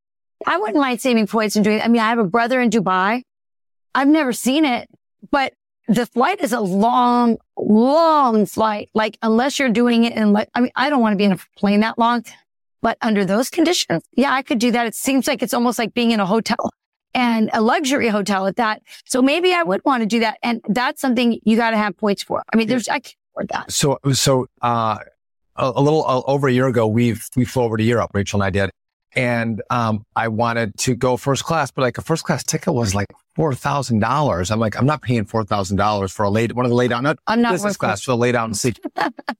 I wouldn't mind saving points and doing, I mean, I have a brother in Dubai. I've never seen it, but the flight is a long, long flight. Like, unless you're doing it in like, I mean, I don't want to be in a plane that long, but under those conditions, yeah, I could do that. It seems like it's almost like being in a hotel and a luxury hotel at that. So maybe I would want to do that. And that's something you got to have points for. I mean, there's, I can't afford that. So, so, uh, a, a little uh, over a year ago, we've, we flew over to Europe, Rachel and I did. And, um, I wanted to go first class, but like a first class ticket was like four thousand dollars. I'm like, I'm not paying four thousand dollars for a lay, one of the lay down, not I'm not business class, for a lay down seat.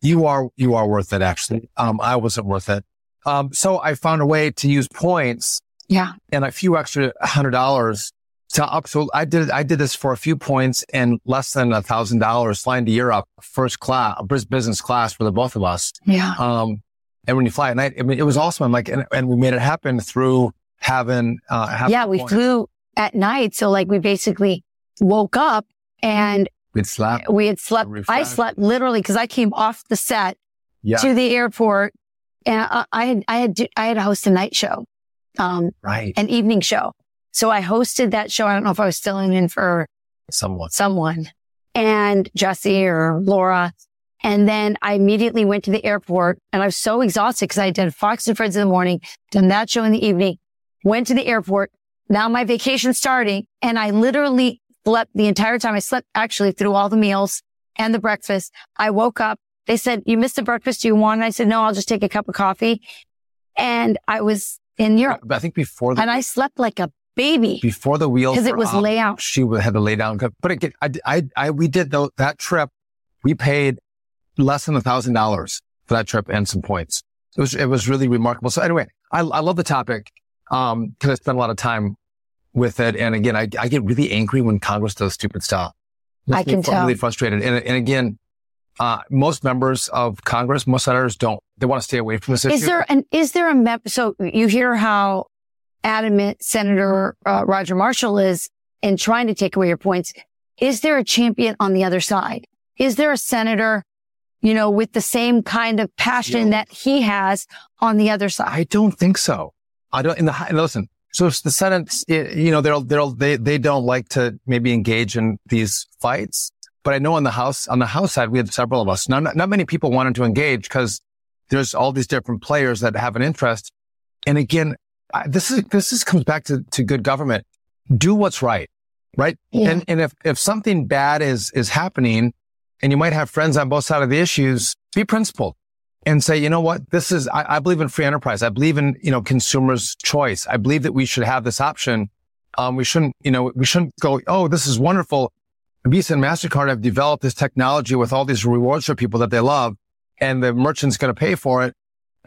You are, you are worth it actually. Um, I wasn't worth it. Um, so I found a way to use points. Yeah. And a few extra hundred dollars to up. So I did, I did this for a few points and less than a thousand dollars flying to Europe, first class, business class for the both of us. Yeah. Um, And when you fly at night, I mean, it was awesome. I'm like, and, and we made it happen through having, uh, having yeah, we points. Flew at night. So like we basically woke up and we'd slept. we had slept. I slept literally because I came off the set yeah. to the airport and I, I had, I had, I had to host a night show, um, right. an evening show. So I hosted that show. I don't know if I was filling in for someone, someone and Jesse or Laura. And then I immediately went to the airport and I was so exhausted because I had done Fox and Friends in the morning, done that show in the evening, went to the airport. Now my vacation's starting and I literally slept the entire time. I slept actually through all the meals and the breakfast. I woke up. They said, you missed the breakfast. Do you want? And I said, no, I'll just take a cup of coffee. And I was in Europe. I think before the- And I slept like a baby. Before the wheels Because it was up, layout. She had to lay down. But again, I, I, I, we did though, that trip. We paid less than a thousand dollars for that trip and some points. It was, it was really remarkable. So anyway, I, I love the topic. Um, cause I spend a lot of time with it. And again, I, I get really angry when Congress does stupid stuff. I can tell. Really frustrated. And, and again, uh, most members of Congress, most senators don't, they want to stay away from this issue. Is there an, is there a mem- so you hear how adamant Senator uh, Roger Marshall is in trying to take away your points. Is there a champion on the other side? Is there a senator, you know, with the same kind of passion yeah. that he has on the other side? I don't think so. I don't, in the, listen, so the Senate, it, you know, they'll, they'll, they, they don't like to maybe engage in these fights, but I know on the House, on the House side, we had several of us. Now, not, not many people wanted to engage because there's all these different players that have an interest. And again, I, this is, this is comes back to, to good government. Do what's right. Right. Yeah. And, and if, if something bad is, is happening, and you might have friends on both sides of the issues, be principled and say, you know what, this is, I, I believe in free enterprise. I believe in, you know, consumers' choice. I believe that we should have this option. Um, we shouldn't, you know, we shouldn't go, oh, this is wonderful. Visa and MasterCard have developed this technology with all these rewards for people that they love, and the merchant's going to pay for it.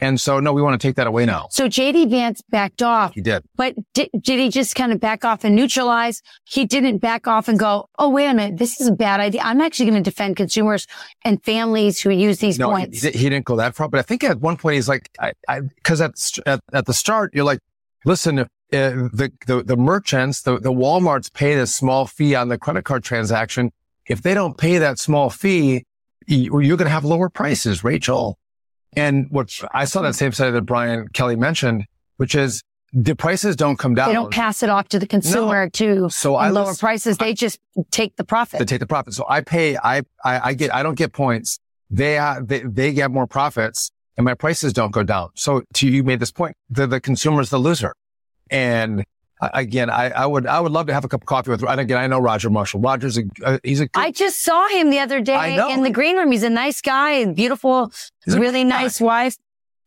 And so, no, we want to take that away now. So J D. Vance backed off. He did. But did, did he just kind of back off and neutralize? He didn't back off and go, oh, wait a minute, this is a bad idea. I'm actually going to defend consumers and families who use these no, points. He, he didn't go that far. But I think at one point he's like, I, I, because at, at at the start, you're like, listen, if, if the, the, the merchants, the, the Walmarts pay this small fee on the credit card transaction. If they don't pay that small fee, you're going to have lower prices, Rachel. And what I saw that same study that Brian Kelly mentioned, which is the prices don't come down. They don't pass it off to the consumer no. to so I lower list, prices. I, they just take the profit. They take the profit. So I pay, I, I, I get, I don't get points. They, uh, they, they get more profits and my prices don't go down. So to you made this point, the, the consumer's the loser. And again, I, I would, I would love to have a cup of coffee with, and again, I know Roger Marshall. Roger's a, uh, he's a good, I just saw him the other day in the green room. He's a nice guy and beautiful, he's really nice guy. wife.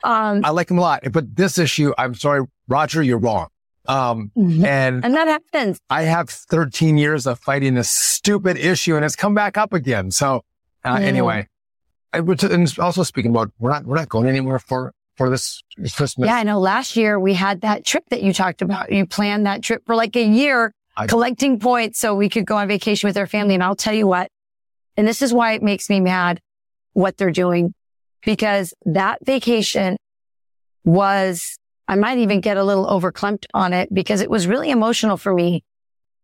Um, I like him a lot, but this issue, I'm sorry, Roger, you're wrong. Um, mm-hmm. and, and that happens. I have thirteen years of fighting this stupid issue and it's come back up again. So uh, mm. anyway, I would, and also speaking about, we're not, we're not going anywhere for for this Christmas. Yeah, I know. Last year we had that trip that you talked about. You planned that trip for like a year, I, collecting points so we could go on vacation with our family. And I'll tell you what, and this is why it makes me mad what they're doing, because that vacation was, I might even get a little overclumped on it because it was really emotional for me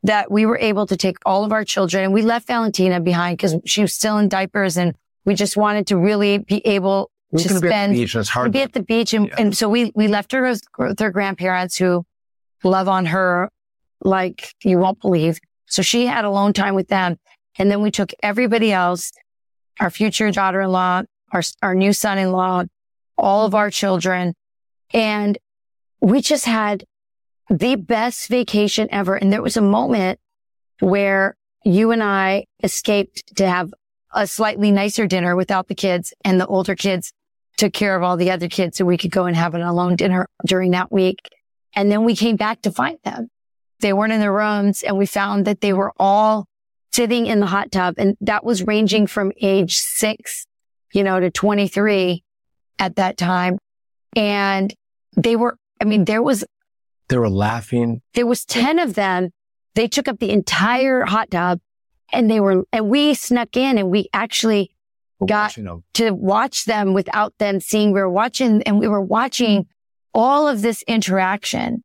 that we were able to take all of our children and we left Valentina behind because she was still in diapers and we just wanted to really be able We're to spend, be at the beach, and it's hard be at the beach. And, yeah. and so we, we left her with her grandparents who love on her like you won't believe. So she had alone time with them. And then we took everybody else, our future daughter-in-law, our, our new son-in-law, all of our children. And we just had the best vacation ever. And there was a moment where you and I escaped to have a slightly nicer dinner without the kids, and the older kids took care of all the other kids so we could go and have an alone dinner during that week. And then we came back to find them. They weren't in their rooms and we found that they were all sitting in the hot tub. And that was ranging from age six, you know, to twenty-three at that time. And they were, I mean, there was... They were laughing. There was ten of them. They took up the entire hot tub. And they were, and we snuck in and we actually we're got to watch them without them seeing. We were watching and we were watching all of this interaction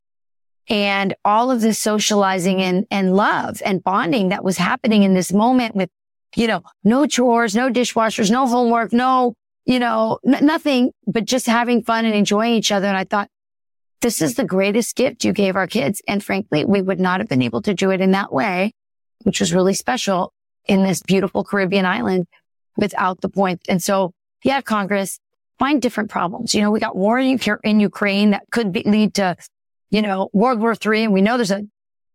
and all of this socializing and, and love and bonding that was happening in this moment with, you know, no chores, no dishwashers, no homework, no, you know, n- nothing, but just having fun and enjoying each other. And I thought, this is the greatest gift you gave our kids. And frankly, we would not have been able to do it in that way, which was really special in this beautiful Caribbean island without the point. And so, yeah, Congress, find different problems. You know, we got war in, U- in Ukraine that could be, lead to, you know, World War Three. And we know there's a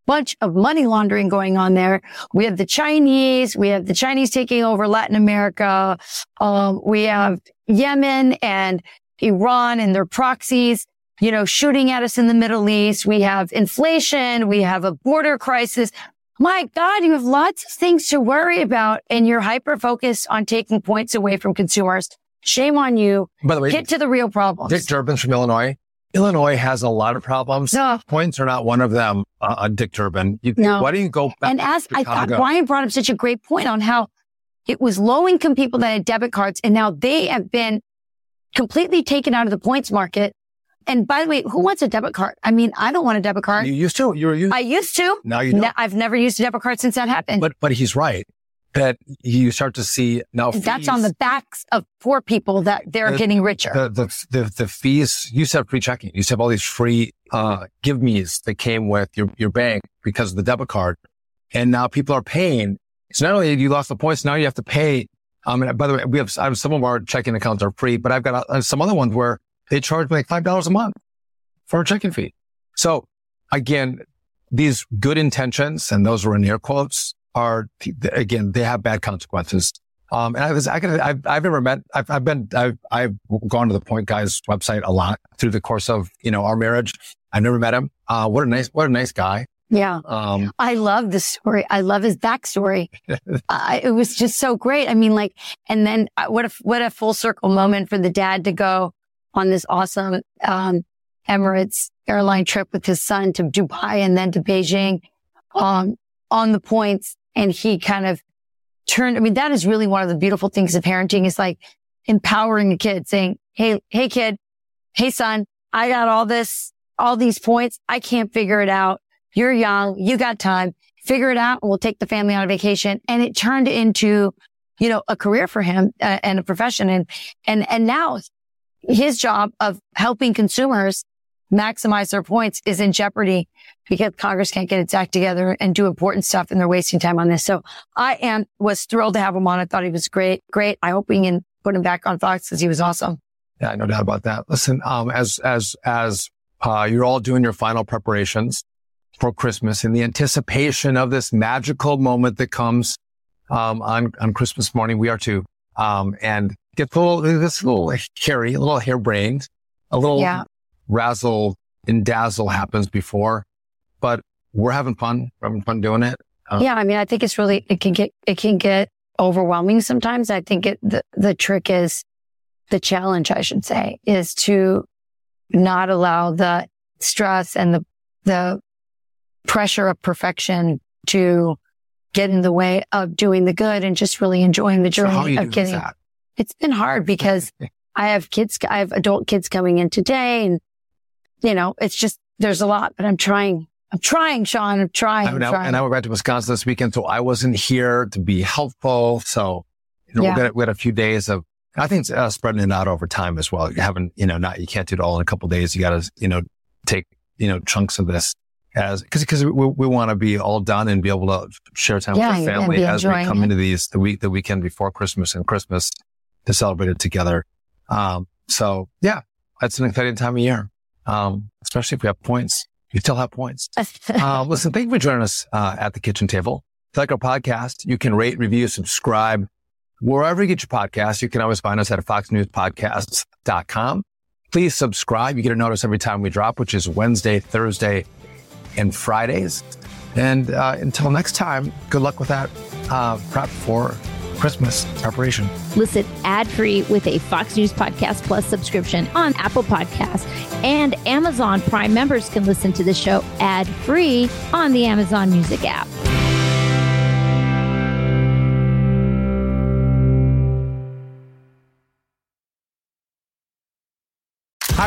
bunch of money laundering going on there. We have the Chinese. We have the Chinese taking over Latin America. Um, we have Yemen and Iran and their proxies, you know, shooting at us in the Middle East. We have inflation. We have a border crisis. My God, you have lots of things to worry about and you're hyper-focused on taking points away from consumers. Shame on you. By the way, get to the real problems. Dick Durbin's from Illinois. Illinois has a lot of problems. No. Points are not one of them, uh, Dick Durbin. You, no. Why don't you go back and ask, to Chicago? I thought Brian brought up such a great point on how it was low-income people that had debit cards and now they have been completely taken out of the points market. And by the way, who wants a debit card? I mean, I don't want a debit card. You used to. You were used. I used to. Now you don't. No, I've never used a debit card since that happened. But but he's right that you start to see now. Fees, that's on the backs of poor people that they're the, getting richer. The the, the the fees. You used to have free checking. You used to have all these free uh, give me's that came with your your bank because of the debit card, and now people are paying. So not only have you lost the points, now you have to pay. Um, and by the way, we have some of our checking accounts are free, but I've got uh, some other ones where they charge me like five dollars a month for a check-in fee. So again, these good intentions, and those were in air quotes, are, again, they have bad consequences. Um, and I was, I could, I've, I've never met, I've, I've been, I've, I've gone to the Point Guy's website a lot through the course of, you know, our marriage. I've never met him. Uh, what a nice, what a nice guy. Yeah. Um, I love this story. I love his backstory. uh, it was just so great. I mean, like, and then what a, what a full circle moment for the dad to go, on this awesome um Emirates airline trip with his son to Dubai and then to Beijing um on the points. And he kind of turned, I mean, that is really one of the beautiful things of parenting, is like empowering a kid, saying, hey, hey kid, hey son, I got all this, all these points. I can't figure it out. You're young. You got time. Figure it out, and we'll take the family on a vacation. And it turned into, you know, a career for him uh, and a profession. And, and, and now his job of helping consumers maximize their points is in jeopardy because Congress can't get its act together and do important stuff, and they're wasting time on this. So I am, was thrilled to have him on. I thought he was great. Great. I hope we can put him back on Fox because he was awesome. Yeah, no doubt about that. Listen, um, as, as, as, uh, you're all doing your final preparations for Christmas in the anticipation of this magical moment that comes, um, on, on Christmas morning. We are too. Um, and get a little, this little hairy, a little harebrained, a little yeah. razzle and dazzle happens before, but we're having fun. We're having fun doing it. Uh, yeah. I mean, I think it's really, it can get, it can get overwhelming sometimes. I think it, the, the trick is, the challenge, I should say, is to not allow the stress and the the pressure of perfection to get in the way of doing the good and just really enjoying the journey so how are you of getting. That? It's been hard because I have kids, I have adult kids coming in today, and you know, it's just there's a lot. But I'm trying, I'm trying, Sean, I'm trying. I mean, I'm trying. And I went back to Wisconsin this weekend, so I wasn't here to be helpful. So you know, yeah. we got we had a few days of. I think it's uh, spreading it out over time as well. You haven't, you know, not, you can't do it all in a couple of days. You got to, you know, take, you know, chunks of this as, cause, cause we, we want to be all done and be able to share time yeah, with our family as we come it. into these, the week, the weekend before Christmas and Christmas to celebrate it together. Um, so yeah, that's an exciting time of year. Um, especially if we have points, you still have points. uh, listen, thank you for joining us, uh, at the kitchen table. If you like our podcast, you can rate, review, subscribe. Wherever you get your podcasts, you can always find us at fox news podcasts dot com. Please subscribe. You get a notice every time we drop, which is Wednesday, Thursday, and Fridays. And uh, until next time, good luck with that uh, prep for Christmas preparation. Listen ad-free with a Fox News Podcast Plus subscription on Apple Podcasts. And Amazon Prime members can listen to the show ad-free on the Amazon Music app. Hi,